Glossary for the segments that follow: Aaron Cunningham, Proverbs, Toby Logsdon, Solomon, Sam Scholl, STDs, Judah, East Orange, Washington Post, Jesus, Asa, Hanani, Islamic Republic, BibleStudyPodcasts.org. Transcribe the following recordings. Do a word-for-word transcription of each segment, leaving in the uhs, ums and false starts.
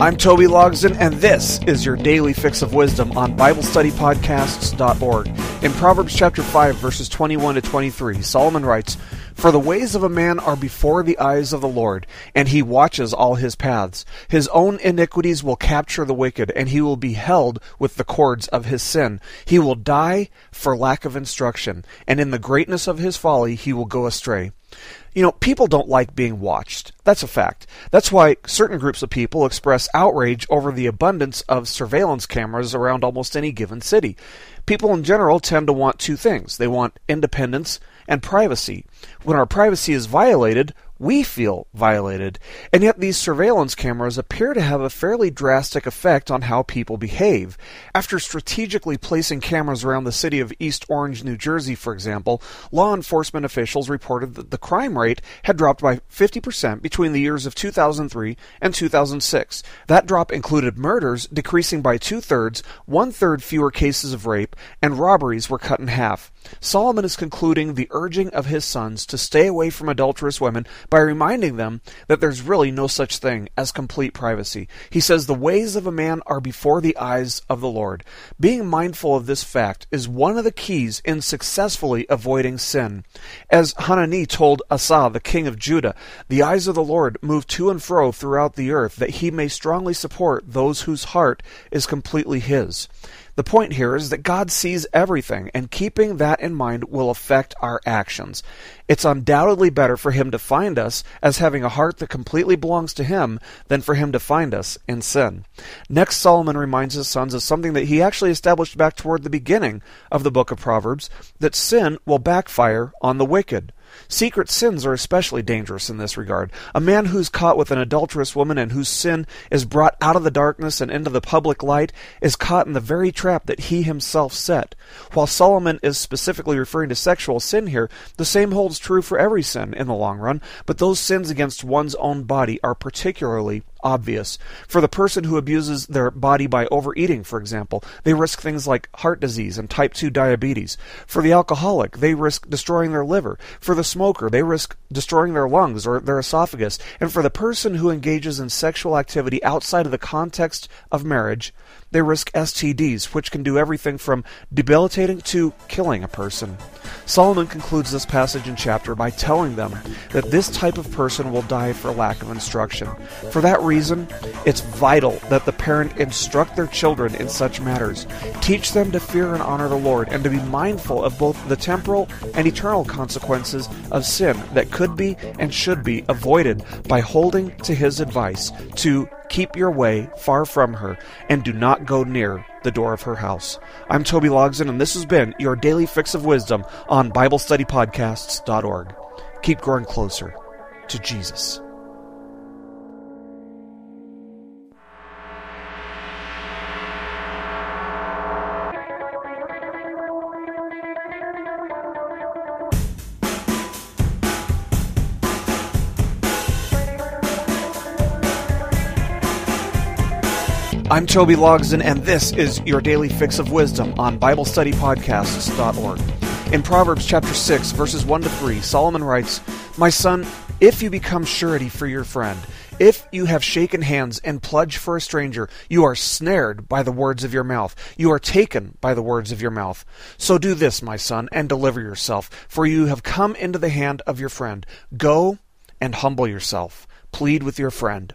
I'm Toby Logsdon, and this is your Daily Fix of Wisdom on Bible Study Podcasts dot org. In Proverbs chapter five, verses twenty-one to twenty-three, Solomon writes, "For the ways of a man are before the eyes of the Lord, and he watches all his paths. His own iniquities will capture the wicked, and he will be held with the cords of his sin. He will die for lack of instruction, and in the greatness of his folly he will go astray." You know, people don't like being watched. That's a fact. That's why certain groups of people express outrage over the abundance of surveillance cameras around almost any given city. People in general tend to want two things. They want independence and privacy. When our privacy is violated, we feel violated. And yet these surveillance cameras appear to have a fairly drastic effect on how people behave. After strategically placing cameras around the city of East Orange, New Jersey, for example, law enforcement officials reported that the crime rate had dropped by fifty percent between the years of two thousand three and two thousand six. That drop included murders decreasing by two-thirds, one-third fewer cases of rape, and robberies were cut in half. Solomon is concluding the urging of his sons to stay away from adulterous women by reminding them that there's really no such thing as complete privacy. He says, "The ways of a man are before the eyes of the Lord." Being mindful of this fact is one of the keys in successfully avoiding sin. As Hanani told Asa, the king of Judah, "The eyes of the Lord move to and fro throughout the earth, that he may strongly support those whose heart is completely his." The point here is that God sees everything, and keeping that in mind will affect our actions. It's undoubtedly better for him to find us as having a heart that completely belongs to him than for him to find us in sin. Next, Solomon reminds his sons of something that he actually established back toward the beginning of the book of Proverbs, that sin will backfire on the wicked. Secret sins are especially dangerous in this regard. A man who's caught with an adulterous woman and whose sin is brought out of the darkness and into the public light is caught in the very trap that he himself set. While Solomon is specifically referring to sexual sin here, the same holds true for every sin in the long run, but those sins against one's own body are particularly obvious. For the person who abuses their body by overeating, for example, they risk things like heart disease and type two diabetes. For the alcoholic, they risk destroying their liver. For the smoker, they risk destroying their lungs or their esophagus. And for the person who engages in sexual activity outside of the context of marriage, they risk S T Ds, which can do everything from debilitating to killing a person. Solomon concludes this passage and chapter by telling them that this type of person will die for lack of instruction. For that reason, reason, it's vital that the parent instruct their children in such matters. Teach them to fear and honor the Lord, and to be mindful of both the temporal and eternal consequences of sin that could be and should be avoided by holding to his advice to keep your way far from her and do not go near the door of her house. I'm Toby Logsdon, and this has been your Daily Fix of Wisdom on Bible Study Podcasts dot org. Keep growing closer to Jesus. I'm Toby Logsdon, and this is your Daily Fix of Wisdom on Bible Study Podcasts dot org. In Proverbs chapter six, verses one to three, Solomon writes, "My son, if you become surety for your friend, if you have shaken hands and pledged for a stranger, you are snared by the words of your mouth. You are taken by the words of your mouth. So do this, my son, and deliver yourself, for you have come into the hand of your friend. Go and humble yourself. Plead with your friend."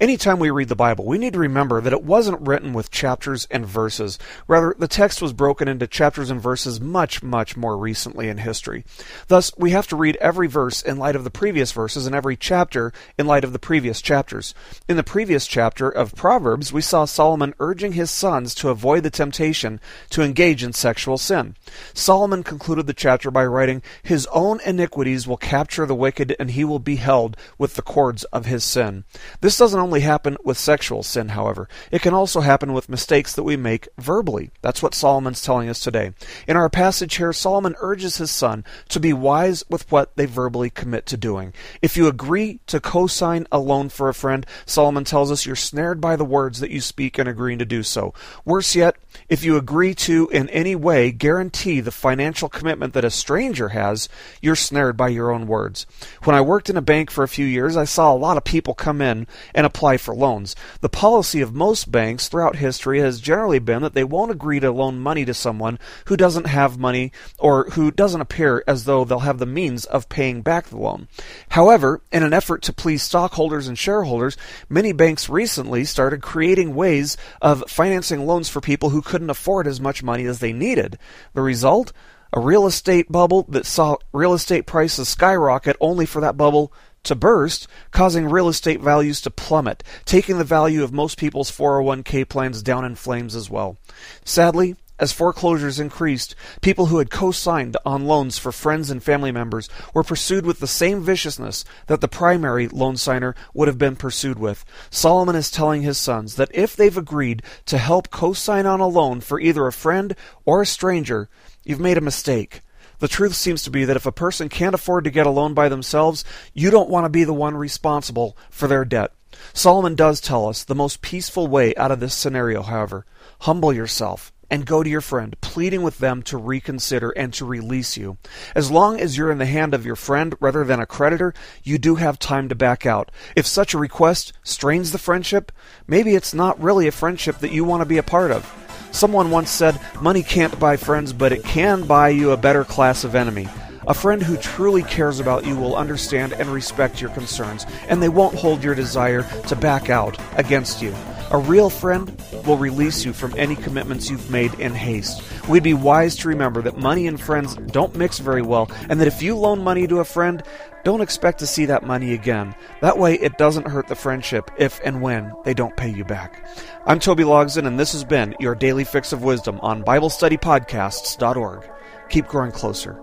Anytime we read the Bible, we need to remember that it wasn't written with chapters and verses. Rather, the text was broken into chapters and verses much, much more recently in history. Thus, we have to read every verse in light of the previous verses and every chapter in light of the previous chapters. In the previous chapter of Proverbs, we saw Solomon urging his sons to avoid the temptation to engage in sexual sin. Solomon concluded the chapter by writing, "His own iniquities will capture the wicked, and he will be held with the cords of his sin." This doesn't only happen with sexual sin, however. It can also happen with mistakes that we make verbally. That's what Solomon's telling us today. In our passage here, Solomon urges his son to be wise with what they verbally commit to doing. If you agree to co-sign a loan for a friend, Solomon tells us you're snared by the words that you speak in agreeing to do so. Worse yet, if you agree to in any way guarantee the financial commitment that a stranger has, you're snared by your own words. When I worked in a bank for a few years, I saw a lot of people come in and apply for loans. The policy of most banks throughout history has generally been that they won't agree to loan money to someone who doesn't have money or who doesn't appear as though they'll have the means of paying back the loan. However, in an effort to please stockholders and shareholders, many banks recently started creating ways of financing loans for people who couldn't afford as much money as they needed. The result? A real estate bubble that saw real estate prices skyrocket, only for that bubble to burst, causing real estate values to plummet, taking the value of most people's four oh one k plans down in flames as well. Sadly, as foreclosures increased, people who had co-signed on loans for friends and family members were pursued with the same viciousness that the primary loan signer would have been pursued with. Solomon is telling his sons that if they've agreed to help co-sign on a loan for either a friend or a stranger, you've made a mistake. The truth seems to be that if a person can't afford to get a loan by themselves, you don't want to be the one responsible for their debt. Solomon does tell us the most peaceful way out of this scenario, however. Humble yourself and go to your friend, pleading with them to reconsider and to release you. As long as you're in the hand of your friend rather than a creditor, you do have time to back out. If such a request strains the friendship, maybe it's not really a friendship that you want to be a part of. Someone once said, money can't buy friends, but it can buy you a better class of enemy. A friend who truly cares about you will understand and respect your concerns, and they won't hold your desire to back out against you. A real friend will release you from any commitments you've made in haste. We'd be wise to remember that money and friends don't mix very well, and that if you loan money to a friend, don't expect to see that money again. That way, it doesn't hurt the friendship if and when they don't pay you back. I'm Toby Logsdon, and this has been your Daily Fix of Wisdom on Bible Study Podcasts dot org. Keep growing closer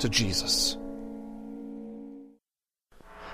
to Jesus.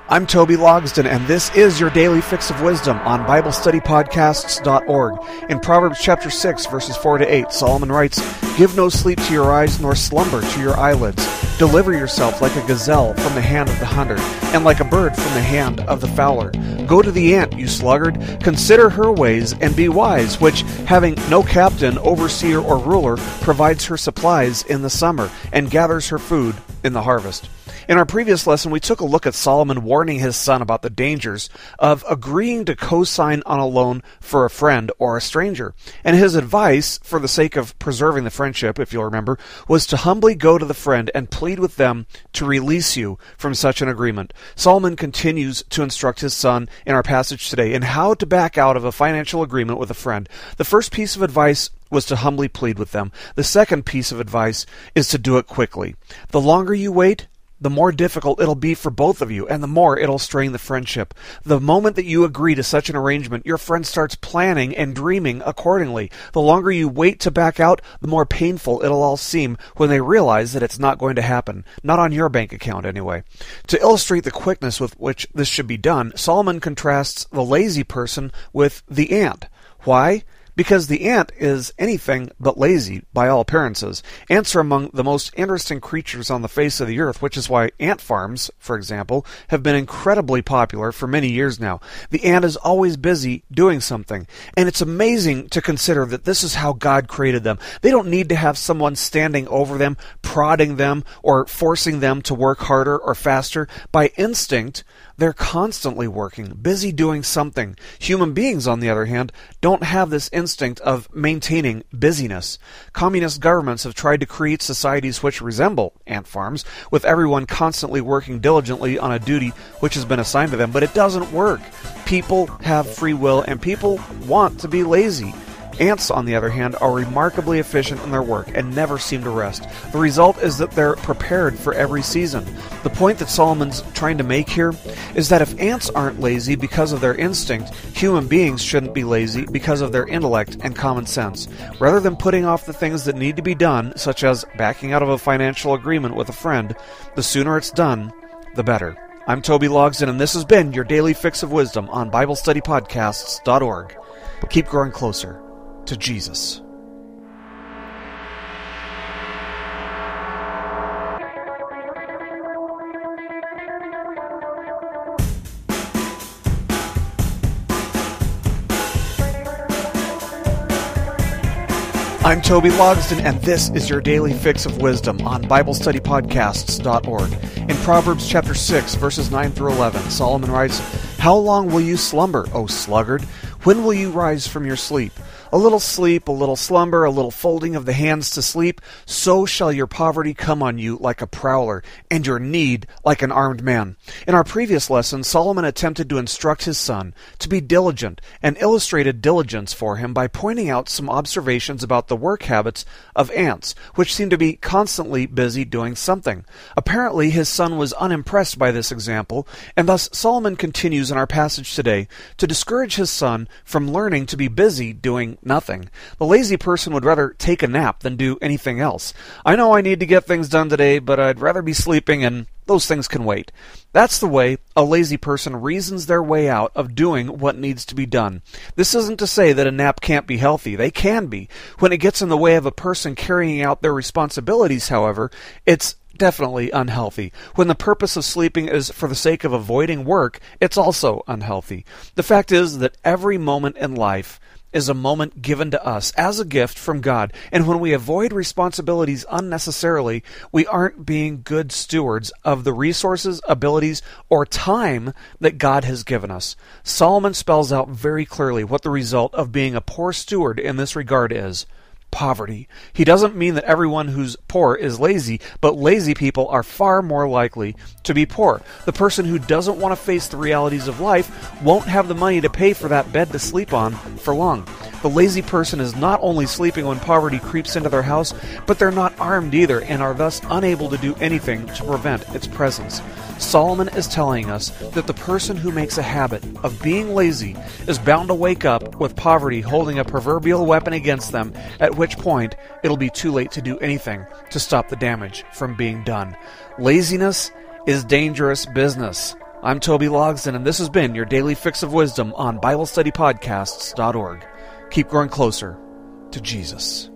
I'm Toby Logsdon, and this is your Daily Fix of Wisdom on Bible Study Podcasts dot org. In Proverbs chapter six, verses four to eight, Solomon writes, "Give no sleep to your eyes, nor slumber to your eyelids. Deliver yourself like a gazelle from the hand of the hunter, and like a bird from the hand of the fowler. Go to the ant, you sluggard, consider her ways, and be wise, which, having no captain, overseer, or ruler, provides her supplies in the summer, and gathers her food in the harvest." In our previous lesson, we took a look at Solomon warning his son about the dangers of agreeing to co-sign on a loan for a friend or a stranger. And his advice, for the sake of preserving the friendship, if you'll remember, was to humbly go to the friend and plead with them to release you from such an agreement. Solomon continues to instruct his son in our passage today in how to back out of a financial agreement with a friend. The first piece of advice was to humbly plead with them. The second piece of advice is to do it quickly. The longer you wait, the more difficult it'll be for both of you, and the more it'll strain the friendship. The moment that you agree to such an arrangement, your friend starts planning and dreaming accordingly. The longer you wait to back out, the more painful it'll all seem when they realize that it's not going to happen, not on your bank account anyway. To illustrate the quickness with which this should be done, Solomon contrasts the lazy person with the ant. Why? Because the ant is anything but lazy, by all appearances. Ants are among the most interesting creatures on the face of the earth, which is why ant farms, for example, have been incredibly popular for many years now. The ant is always busy doing something, and it's amazing to consider that this is how God created them. They don't need to have someone standing over them, prodding them, or forcing them to work harder or faster. By instinct, they're constantly working, busy doing something. Human beings, on the other hand, don't have this instinct of maintaining busyness. Communist governments have tried to create societies which resemble ant farms, with everyone constantly working diligently on a duty which has been assigned to them, but it doesn't work. People have free will, and people want to be lazy. Ants, on the other hand, are remarkably efficient in their work and never seem to rest. The result is that they're prepared for every season. The point that Solomon's trying to make here is that if ants aren't lazy because of their instinct, human beings shouldn't be lazy because of their intellect and common sense. Rather than putting off the things that need to be done, such as backing out of a financial agreement with a friend, the sooner it's done, the better. I'm Toby Logsdon, and this has been your Daily Fix of Wisdom on Bible Study Podcasts dot org. Keep growing closer to Jesus. I'm Toby Logsdon, and this is your Daily Fix of Wisdom on Bible Study Podcasts dot org. In Proverbs chapter six, verses nine through eleven, Solomon writes, How long will you slumber, O sluggard? When will you rise from your sleep? A little sleep, a little slumber, a little folding of the hands to sleep, so shall your poverty come on you like a prowler, and your need like an armed man. In our previous lesson, Solomon attempted to instruct his son to be diligent, and illustrated diligence for him by pointing out some observations about the work habits of ants, which seem to be constantly busy doing something. Apparently, his son was unimpressed by this example, and thus Solomon continues in our passage today to discourage his son from learning to be busy doing nothing. The lazy person would rather take a nap than do anything else. I know I need to get things done today, but I'd rather be sleeping, and those things can wait. That's the way a lazy person reasons their way out of doing what needs to be done. This isn't to say that a nap can't be healthy. They can be. When it gets in the way of a person carrying out their responsibilities, however, it's definitely unhealthy. When the purpose of sleeping is for the sake of avoiding work, it's also unhealthy. The fact is that every moment in life is a moment given to us as a gift from God, and when we avoid responsibilities unnecessarily, we aren't being good stewards of the resources, abilities, or time that God has given us. Solomon spells out very clearly what the result of being a poor steward in this regard is. Poverty. He doesn't mean that everyone who's poor is lazy, but lazy people are far more likely to be poor. The person who doesn't want to face the realities of life won't have the money to pay for that bed to sleep on for long. The lazy person is not only sleeping when poverty creeps into their house, but they're not armed either and are thus unable to do anything to prevent its presence. Solomon is telling us that the person who makes a habit of being lazy is bound to wake up with poverty holding a proverbial weapon against them, at which point it'll be too late to do anything to stop the damage from being done. Laziness is dangerous business. I'm Toby Logsdon, and this has been your Daily Fix of Wisdom on Bible Study Podcasts dot org. Keep growing closer to Jesus.